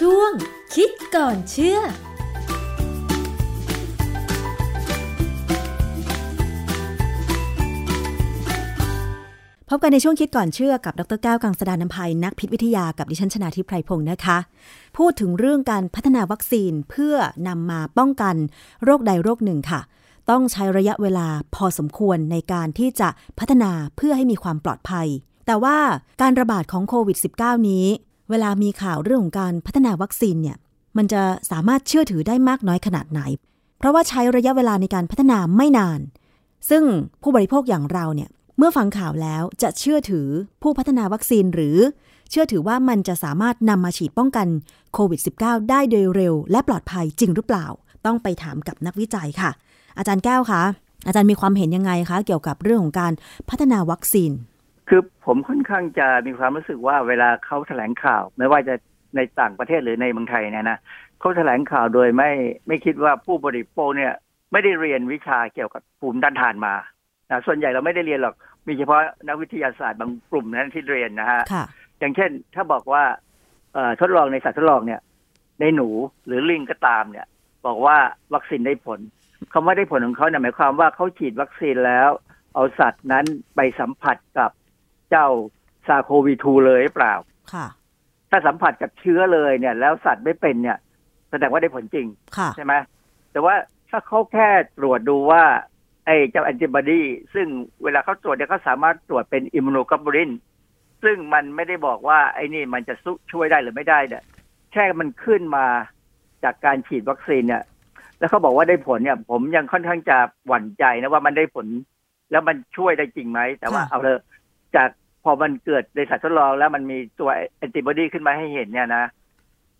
ช่วงคิดก่อนเชื่อพบกันในช่วงคิดก่อนเชื่อกับดร.แก้ว กังสดาลอำไพนักพิษวิทยากับดิฉันชนาธิปไพรพงศ์นะคะพูดถึงเรื่องการพัฒนาวัคซีนเพื่อนำมาป้องกันโรคใดโรคหนึ่งค่ะต้องใช้ระยะเวลาพอสมควรในการที่จะพัฒนาเพื่อให้มีความปลอดภัยแต่ว่าการระบาดของโควิด -19 นี้เวลามีข่าวเรื่องของการพัฒนาวัคซีนเนี่ยมันจะสามารถเชื่อถือได้มากน้อยขนาดไหนเพราะว่าใช้ระยะเวลาในการพัฒนาไม่นานซึ่งผู้บริโภคอย่างเราเนี่ยเมื่อฟังข่าวแล้วจะเชื่อถือผู้พัฒนาวัคซีนหรือเชื่อถือว่ามันจะสามารถนำมาฉีดป้องกันโควิด -19 ได้โดยเร็วและปลอดภัยจริงหรือเปล่าต้องไปถามกับนักวิจัยค่ะอาจารย์แก้วคะอาจารย์มีความเห็นยังไงคะเกี่ยวกับเรื่องของการพัฒนาวัคซีนคือผมค่อนข้างจะมีความรู้สึกว่าเวลาเขาแถลงข่าวไม่ว่าจะในต่างประเทศหรือในเมืองไทยเนี่ยนะเขาแถลงข่าวโดยไม่คิดว่าผู้บริโภคเนี่ยไม่ได้เรียนวิชาเกี่ยวกับภูมิต้านทานมานะส่วนใหญ่เราไม่ได้เรียนหรอกมีเฉพาะนักวิทยาศาสตร์บางกลุ่มนั้นที่เรียนนะฮะอย่างเช่นถ้าบอกว่าทดลองในสัตว์ทดลองเนี่ยในหนูหรือลิงก็ตามเนี่ยบอกว่าวัคซีนได้ผลคำว่าได้ผลของเขาเนี่ยหมายความว่าเขาฉีดวัคซีนแล้วเอาสัตว์นั้นไปสัมผัสกับเจ้าซาโควิทูเลยหรือเปล่าถ้าสัมผัสกับเชื้อเลยเนี่ยแล้วสัตว์ไม่เป็นเนี่ยแสดงว่าได้ผลจริงใช่ไหมแต่ว่าถ้าเขาแค่ตรวจดูว่าไอ้เจ้าแอนติบอดีซึ่งเวลาเขาตรวจเนี่ยเขาสามารถตรวจเป็นอิมมูโนกลอบูลินซึ่งมันไม่ได้บอกว่าไอ้นี่มันจะช่วยได้หรือไม่ได้เนี่ยแค่มันขึ้นมาจากการฉีดวัคซีนเนี่ยแล้วเขาบอกว่าได้ผลเนี่ยผมยังค่อนข้างจะหวั่นใจนะว่ามันได้ผลแล้วมันช่วยได้จริงไหมแต่ว่าเอาเถอะจากพอมันเกิดในสัตว์ทดลองแล้วมันมีตัวแอนติบอดีขึ้นมาให้เห็นเนี่ยนะ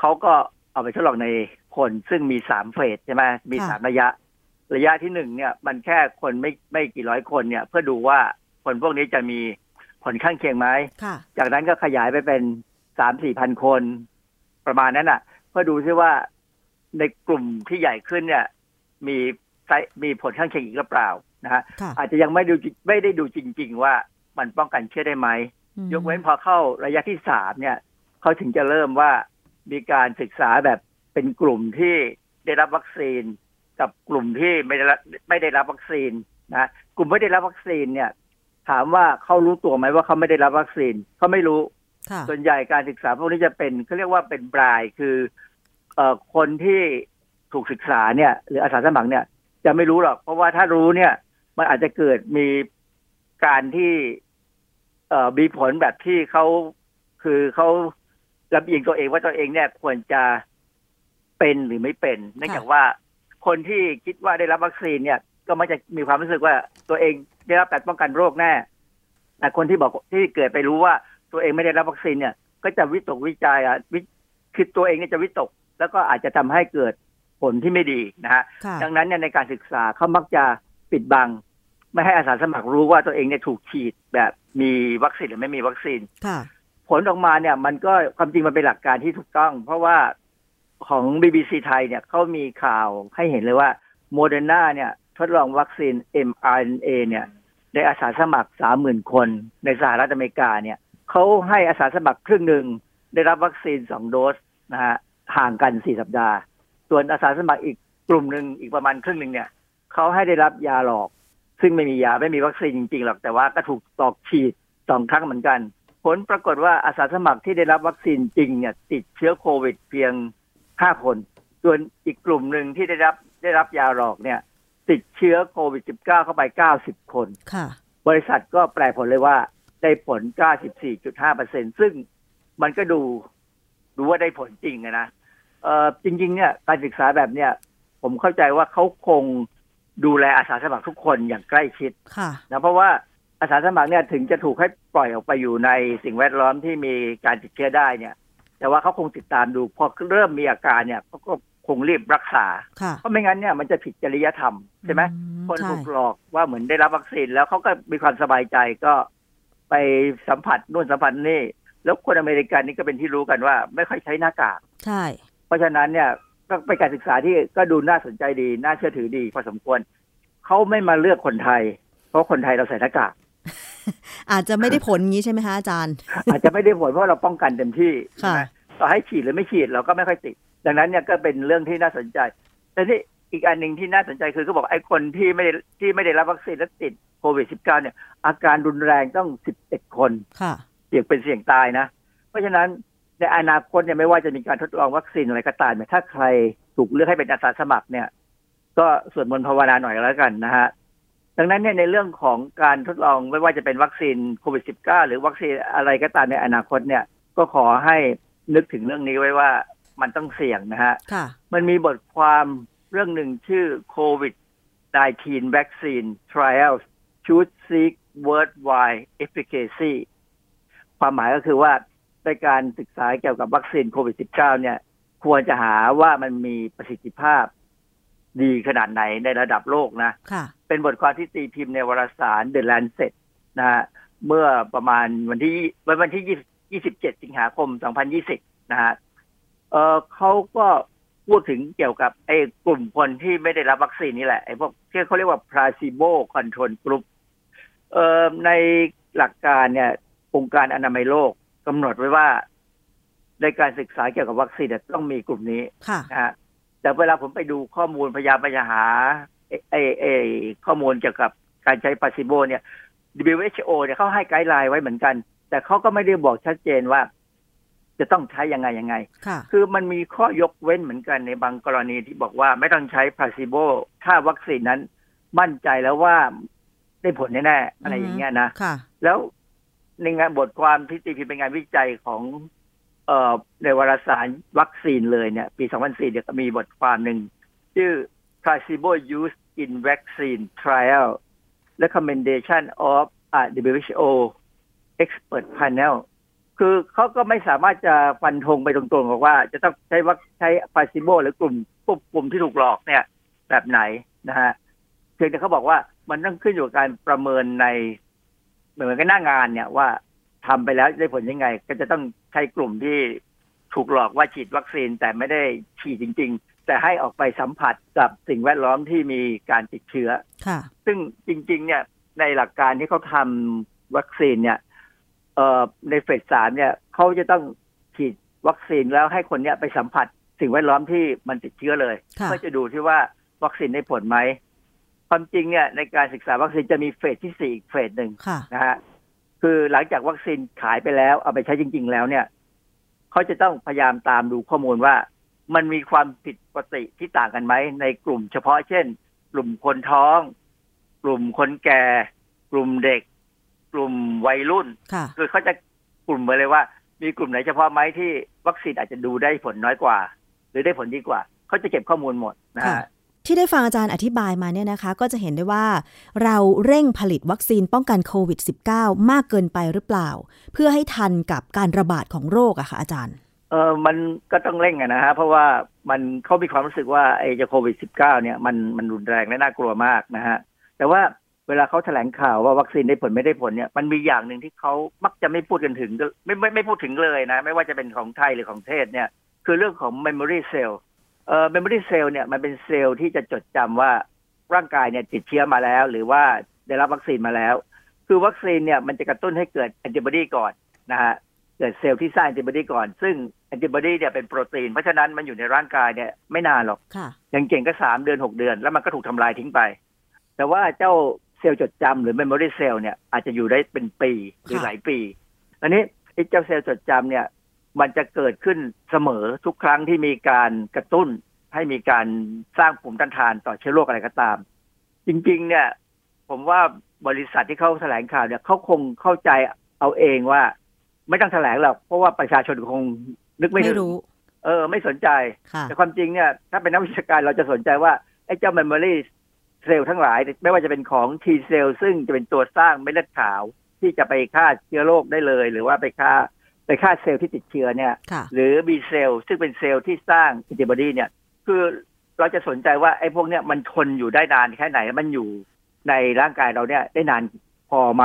เขาก็เอาไปทดลองในคนซึ่งมี3เฟสใช่ไหมมี3ระยะระยะที่1เนี่ยมันแค่คนไม่กี่ร้อยคนเนี่ยเพื่อดูว่าคนพวกนี้จะมีผลข้างเคียงไหมจากนั้นก็ขยายไปเป็น 3-4 พันคนประมาณนั้นอ่ะเพื่อดูซิว่าในกลุ่มที่ใหญ่ขึ้นเนี่ยมีผลข้างเคียงอีกหรือเปล่านะฮะอาจจะยังไม่ได้ดูจริงๆว่ามันป้องกันเชื้อได้ไหมยกเว้นพอเข้าระยะที่3เนี่ยเขาถึงจะเริ่มว่ามีการศึกษาแบบเป็นกลุ่มที่ได้รับวัคซีนกับกลุ่มที่ไม่ได้รับวัคซีนนะกลุ่มไม่ได้รับวัคซีนเนี่ยถามว่าเขารู้ตัวไหมว่าเขาไม่ได้รับวัคซีนเขาไม่รู้ส่วนใหญ่การศึกษาพวกนี้จะเป็นเขาเรียกว่าเป็นบรายคือคนที่ถูกศึกษาเนี่ยหรืออาสาสมัครเนี่ยจะไม่รู้หรอกเพราะว่าถ้ารู้เนี่ยมันอาจจะเกิดมีการที่มีผลแบบที่เขาลำเอียงตัวเองว่าตัวเองเนี่ยควรจะเป็นหรือไม่เป็นเนื่องจากว่าคนที่คิดว่าได้รับวัคซีนเนี่ยก็มักจะมีความรู้สึกว่าตัวเองได้รับการป้องกันโรคแน่แต่คนที่บอกที่เกิดไปรู้ว่าตัวเองไม่ได้รับวัคซีนเนี่ยก็จะวิตกวิจารณ์คือตัวเองเนี่ยจะวิตกแล้วก็อาจจะทำให้เกิดผลที่ไม่ดีนะฮะดังนั้นเนี่ยในการศึกษาเขามักจะปิดบังไม่ให้อาสาสมัครรู้ว่าตัวเองเนี่ยถูกฉีดแบบมีวัคซีนหรือไม่มีวัคซีนผลออกมาเนี่ยมันก็ความจริงมันเป็นหลักการที่ถูกต้องเพราะว่าของ BBC ไทยเนี่ยเขามีข่าวให้เห็นเลยว่า Moderna เนี่ยทดลองวัคซีน mRNA เนี่ยในอาสาสมัคร 30,000 คนในสหรัฐอเมริกาเนี่ยเขาให้อาสาสมัครครึ่งนึงได้รับวัคซีน2โดสนะฮะห่างกัน4สัปดาห์ส่วนอาสาสมัครอีกกลุ่มนึงอีกประมาณครึ่งนึงเนี่ยเขาให้ได้รับยาหลอกซึ่งไม่มียาไม่มีวัคซีนจริงๆหรอกแต่ว่าก็ถูกตอกฉีด2ครั้งเหมือนกันผลปรากฏว่าอาสาสมัครที่ได้รับวัคซีนจริงเนี่ยติดเชื้อโควิดเพียง5 คนส่วนอีกกลุ่มหนึ่งที่ได้รับยาหลอกเนี่ยติดเชื้อโควิด -19 เข้าไป90 คนบริษัทก็แปลผลเลยว่าได้ผล 94.5% ซึ่งมันก็ดูว่าได้ผลจริงนะจริงๆเนี่ยการศึกษาแบบเนี่ยผมเข้าใจว่าเขาคงดูแลอาสาสมัครทุกคนอย่างใกล้ชิดนะเพราะว่าอาสาสมัครเนี่ยถึงจะถูกให้ปล่อยออกไปอยู่ในสิ่งแวดล้อมที่มีการติดเชื้อได้เนี่ยแต่ว่าเขาคงติดตามดูพอเริ่มมีอาการเนี่ยเขาก็คงรีบรักษาเพราะไม่งั้นเนี่ยมันจะผิดจริยธรรมใช่ไหมคนถูกหลอกว่าเหมือนได้รับวัคซีนแล้วเขาก็มีความสบายใจก็ไปสัมผัสนู่นสัมผัสนี่แล้วคนอเมริกันนี่ก็เป็นที่รู้กันว่าไม่ค่อยใช้หน้ากากใช่เพราะฉะนั้นเนี่ยก็เป็นการศึกษาที่ก็ดูน่าสนใจดีน่าเชื่อถือดีพอสมควรเขาไม่มาเลือกคนไทยเพราะคนไทยเราใส่หน้ากากอาจจะไม่ได้ผลงี้ใช่ไหมคะอาจารย์อาจจะไม่ได้ผลเพราะเราป้องกันเต็มที่ ต่อให้ฉีดหรือไม่ฉีดเราก็ไม่ค่อยติดดังนั้นเนี่ยก็เป็นเรื่องที่น่าสนใจแต่นี่อีกอันนึงที่น่าสนใจคือเขาบอกไอ้คนที่ไม่ได้รับวัคซีนแล้วติดโควิด19เนี่ยอาการรุนแรงต้อง11คนค่ะเสี่ยงเป็นเสี่ยงตายนะเพราะฉะนั้นในอนาคตเนี่ยไม่ว่าจะมีการทดลองวัคซีนอะไรก็ตามเนี่ยถ้าใครถูกเลือกให้เป็นอาสาสมัครเนี่ยก็สวดมนต์ภาวนาหน่อยแล้วกันนะฮะดังนั้นเนี่ยในเรื่องของการทดลองไม่ว่าจะเป็นวัคซีนโควิด19หรือวัคซีนอะไรก็ตามในอนาคตเนี่ยก็ขอให้นึกถึงเรื่องนี้ไว้ว่ามันต้องเสี่ยงนะฮะมันมีบทความเรื่องหนึ่งชื่อ COVID-19 Vaccine Trials Should Seek Worldwide Efficacy ความหมายก็คือว่าในการศึกษาเกี่ยวกับวัคซีนโควิด -19 เนี่ยควรจะหาว่ามันมีประสิทธิภาพดีขนาดไหนในระดับโลกนะเป็นบทความที่ตีพิมพ์ในวารสาร The Lancet นะฮะเมื่อประมาณวันที่27 สิงหาคม 2020 นะฮะเขาก็พูดถึงเกี่ยวกับไอ้กลุ่มคนที่ไม่ได้รับวัคซีนนี่แหละไอ้พวกที่เขาเรียกว่า placebo control group ในหลักการเนี่ยองค์การอนามัยโลกกำหนดไว้ว่าในการศึกษาเกี่ยวกับวัคซีนต้องมีกลุ่มนี้นะฮะแต่เวลาผมไปดูข้อมูลพยายามไปหาไอ้ข้อมูลเกี่ยวกับการใช้ placebo เนี่ย WHO เนี่ยเขาให้ไกด์ไลน์ไว้เหมือนกันแต่เขาก็ไม่ได้บอกชัดเจนว่าจะต้องใช้ยังไงคือมันมีข้อยกเว้นเหมือนกันในบางกรณีที่บอกว่าไม่ต้องใช้ placebo ถ้าวัคซีนนั้นมั่นใจแล้วว่าได้ผลแน่ๆอะไรอย่างเงี้ยนะแล้วในงานบทความที่ตีพิมพ์เป็นงานวิจัยของในวารสารวัคซีนเลยเนี่ยปี 2004 เนี่ยมีบทความหนึ่งชื่อ placebo use in vaccine trial recommendation of a WHO expert panelคือเขาก็ไม่สามารถจะฟันธงไปตรงๆบอกว่าจะต้องใช้พาซิโบหรือกลุ่มที่ถูกหลอกเนี่ยแบบไหนนะฮะเพียงแต่เขาบอกว่ามันต้องขึ้นอยู่กับการประเมินในเหมือนกับหน้างานเนี่ยว่าทำไปแล้วได้ผลยังไงก็จะต้องใช้กลุ่มที่ถูกหลอกว่าฉีดวัคซีนแต่ไม่ได้ฉีดจริงๆแต่ให้ออกไปสัมผัสกับสิ่งแวดล้อมที่มีการติดเชื้อซึ่งจริงๆเนี่ยในหลักการที่เขาทำวัคซีนเนี่ยในเฟส 3เนี่ยเขาจะต้องฉีดวัคซีนแล้วให้คนเนี้ยไปสัมผัสสิ่งแวดล้อมที่มันติดเชื้อเลยเพื่อจะดูที่ว่าวัคซีนได้ผลไหมความจริงเนี่ยในการศึกษาวัคซีนจะมีเฟสที่ 4อีกเฟสหนึ่งนะฮะคือหลังจากวัคซีนขายไปแล้วเอาไปใช้จริงๆแล้วเนี่ยเขาจะต้องพยายามตามดูข้อมูลว่ามันมีความผิดปกติที่ต่างกันไหมในกลุ่มเฉพาะเช่นกลุ่มคนท้องกลุ่มคนแก่กลุ่มเด็กกลุ่มวัยรุ่นคือเขาจะกลุ่มมาเลยว่ามีกลุ่มไหนเฉพาะไหมที่วัคซีนอาจจะดูได้ผลน้อยกว่าหรือได้ผลดีกว่าเขาจะเก็บข้อมูลหมดนะฮะที่ได้ฟังอาจารย์อธิบายมาเนี่ยนะคะก็จะเห็นได้ว่าเราเร่งผลิตวัคซีนป้องกันโควิด -19 มากเกินไปหรือเปล่าเพื่อให้ทันกับการระบาดของโรคอะค่ะอาจารย์มันก็ต้องเร่งอะนะฮะเพราะว่ามันเขามีความรู้สึกว่าไอ้โควิด -19 เนี่ยมันรุนแรงและน่ากลัวมากนะฮะแต่ว่าเวลาเขาแถลงข่าวว่าวัคซีนได้ผลไม่ได้ผลเนี่ยมันมีอย่างหนึ่งที่เขามักจะไม่พูดกันถึงไม่พูดถึงเลยนะไม่ว่าจะเป็นของไทยหรือของเทศเนี่ยคือเรื่องของ memory cell memory cell เนี่ยมันเป็นเซลล์ที่จะจดจำว่าร่างกายเนี่ยติดเชื้อมาแล้วหรือว่าได้รับวัคซีนมาแล้วคือวัคซีนเนี่ยมันจะกระตุ้นให้เกิดแอนติบอดีก่อนนะฮะเกิดเซลล์ที่สร้างแอนติบอดีก่อนซึ่งแอนติบอดีเนี่ยเป็นโปรตีนเพราะฉะนั้นมันอยู่ในร่างกายเนี่ยไม่นานหรอกอย่างเก่งก็3เดือน6เดือนแล้วมันก็ถูกทำลายทิ้งไปแต่ว่าเจ้าเซลล์จดจำหรือ memory cell เนี่ยอาจจะอยู่ได้เป็นปีหรือหลายปีอันนี้ไอ้เจ้าเซลล์จดจำเนี่ยมันจะเกิดขึ้นเสมอทุกครั้งที่มีการกระตุ้นให้มีการสร้างภูมิต้านทานต่อเชื้อโรคอะไรก็ตามจริงๆเนี่ยผมว่าบริษัทที่เขาแถลงข่าวเนี่ยเขาคงเข้าใจเอาเองว่าไม่ต้องแถลงหรอกเพราะว่าประชาชนคงนึกไม่รู้ไม่สนใจแต่ความจริงเนี่ยถ้าเป็นนักวิชาการเราจะสนใจว่าไอ้เจ้า memoryเซลล์ทั้งหลายไม่ว่าจะเป็นของ T เซลล์ซึ่งจะเป็นตัวสร้างเม็ดเลือดขาวที่จะไปฆ่าเชื้อโรคได้เลยหรือว่าไปฆ่าเซลล์ที่ติดเชื้อเนี่ยหรือ B เซลล์ซึ่งเป็นเซลล์ที่สร้างแอนติบอดีเนี่ยคือเราจะสนใจว่าไอ้พวกเนี้ยมันทนอยู่ได้นานแค่ไหนมันอยู่ในร่างกายเราเนี่ยได้นานพอไหม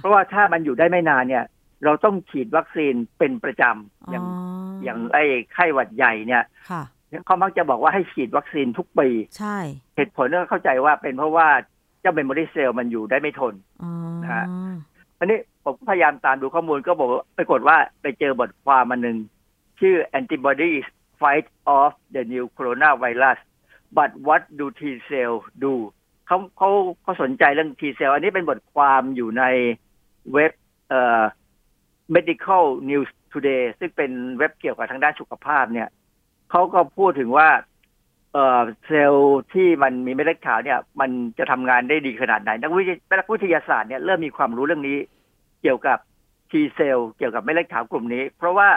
เพราะว่าถ้ามันอยู่ได้ไม่นานเนี่ยเราต้องฉีดวัคซีนเป็นประจำอย่างไอ้ไข้หวัดใหญ่เนี่ยเขามักจะบอกว่าให้ฉีดวัคซีนทุกปีใช่เหตุผลก็เข้าใจว่าเป็นเพราะว่าเจ้าเมมโมรีเซลล์มันอยู่ได้ไม่ทนนะฮะอันนี้ผมพยายามตามดูข้อมูลก็บอกปรากฏว่าไปเจอบทความอันนึง ชื่อ antibodies fight off the new coronavirus but what do T cell do เขาสนใจเรื่อง T cell อันนี้เป็นบทความอยู่ในเว็บMedical News Today ซึ่งเป็นเว็บเกี่ยวกับทางด้านสุขภาพเนี่ยเขาก็พูดถึงว่าเซลล์ที่มันมีเม็ดเลือดขาวเนี่ยมันจะทำงานได้ดีขนาดไหนนักวิทยาศาสตร์เนี่ยเริ่มมีความรู้เรื่องนี้เกี่ยวกับ T เซลล์เกี่ยวกับเม็ดเลือดขาวกลุ่มนี้เพราะว่า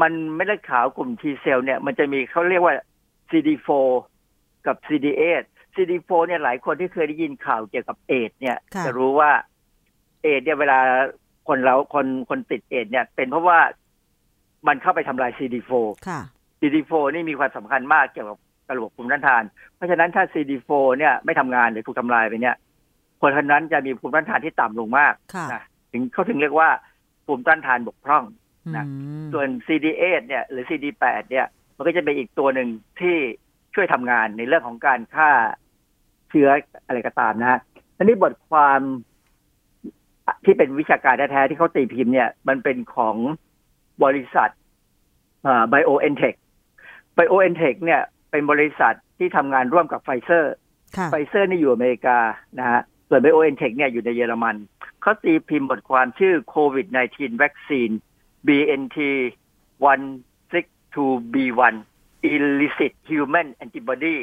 มันเม็ดเลือดขาวกลุ่ม T เซลล์เนี่ยมันจะมีเขาเรียกว่า CD4 กับ CD8 CD4 เนี่ยหลายคนที่เคยได้ยินข่าวเกี่ยวกับเอดส์เนี่ยจะรู้ว่าเอดส์เนี่ยเวลาคนติดเอดส์เนี่ยเป็นเพราะว่ามันเข้าไปทำลาย CD4 ค่ะCD4 นี่มีความสำคัญมากเกี่ยวกับระบบภูมิต้านทานเพราะฉะนั้นถ้า CD4 เนี่ยไม่ทำงานหรือถูกทำลายไปเนี่ยคนคนนั้นจะมีภูมิต้านทานที่ต่ำลงมากนะถึงเขาถึงเรียกว่าภูมิต้านทานบกพร่องนะส่วน CD8 เนี่ยหรือ CD8 เนี่ยมันก็จะเป็นอีกตัวหนึ่งที่ช่วยทำงานในเรื่องของการฆ่าเชื้ออะไรก็ตามนะฮะอันนี้บทความที่เป็นวิชาการแท้ๆที่เขาตีพิมพ์เนี่ยมันเป็นของบริษัทBioNTech BioNTech เนี่ยเป็นบริษัทที่ทำงานร่วมกับไฟเซอร์นี่อยู่อเมริกานะฮะส่วน BioNTech เนี่ยอยู่ในเยอรมันเขาตีพิมพ์บทความชื่อ COVID-19 Vaccine BNT162b1 Illicit Human Antibody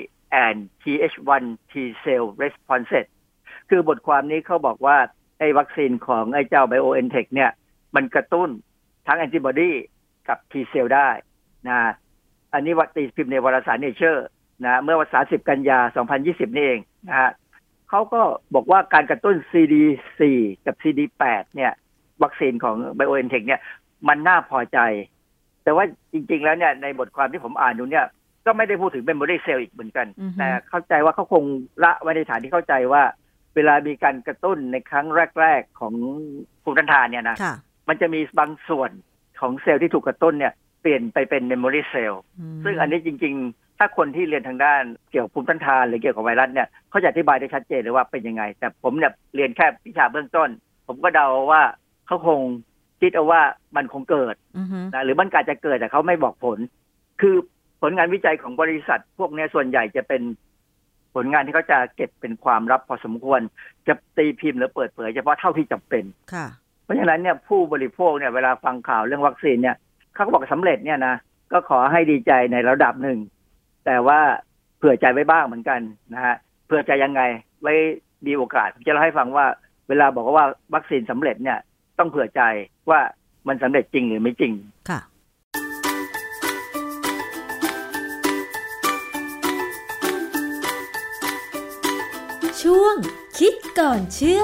and TH1 T Cell Responses คือบทความนี้เขาบอกว่าไอ้วัคซีนของไอ้เจ้า BioNTech เนี่ยมันกระตุ้นทั้งแอนติบอดีกับ T cell ได้นะอันนี้วัตตีพิมพ์ในวารสาร Nature นะเมื่อวันที่30 กันยา 2020 นี่เองนะฮะเขาก็บอกว่าการกระตุ้น CD4 กับ CD8 เนี่ยวัคซีนของ BioNTech เนี่ยมันน่าพอใจแต่ว่าจริงๆแล้วเนี่ยในบทความที่ผมอ่านดูเนี่ยก็ไม่ได้พูดถึง memory cell อีกเหมือนกันแต่เข้าใจว่าเขาคงละไว้ในฐานที่เข้าใจว่าเวลามีการกระตุ้นในครั้งแรกๆของภูมิต้านทานเนี่ยนะมันจะมีบางส่วนของเซลล์ที่ถูกกระตุ้นเนี่ยเปลี่ยนไปเป็นเมมโมรีเซลล์ซึ่งอันนี้จริงๆถ้าคนที่เรียนทางด้านเกี่ยวกับภูมิต้านทานหรือเกี่ยวกับไวรัสเนี่ยเขาจะอธิบายได้ชัดเจนเลยว่าเป็นยังไงแต่ผมเนี่ยเรียนแค่วิชาเบื้องต้นผมก็เดาว่าเขาคงคิดเอาว่ามันคงเกิดนะหรือมันอาจจะเกิดแต่เขาไม่บอกผลคือผลงานวิจัยของบริษัทพวกนี้ส่วนใหญ่จะเป็นผลงานที่เขาจะเก็บเป็นความลับพอสมควรจะตีพิมพ์หรือเปิดเผยเฉพาะเท่าที่จำเป็นเพราะฉะนั้นเนี่ยผู้บริโภคเนี่ยเวลาฟังข่าวเรื่องวัคซีนเนี่ยเขาก็บอกสำเร็จเนี่ยนะก็ขอให้ดีใจในระดับหนึ่งแต่ว่าเผื่อใจไว้บ้างเหมือนกันนะฮะเผื่อใจยังไงไว้มีโอกาสผมจะเล่าให้ฟังว่าเวลาบอกว่าวัคซีนสำเร็จเนี่ยต้องเผื่อใจว่ามันสำเร็จจริงหรือไม่จริงค่ะช่วงคิดก่อนเชื่อ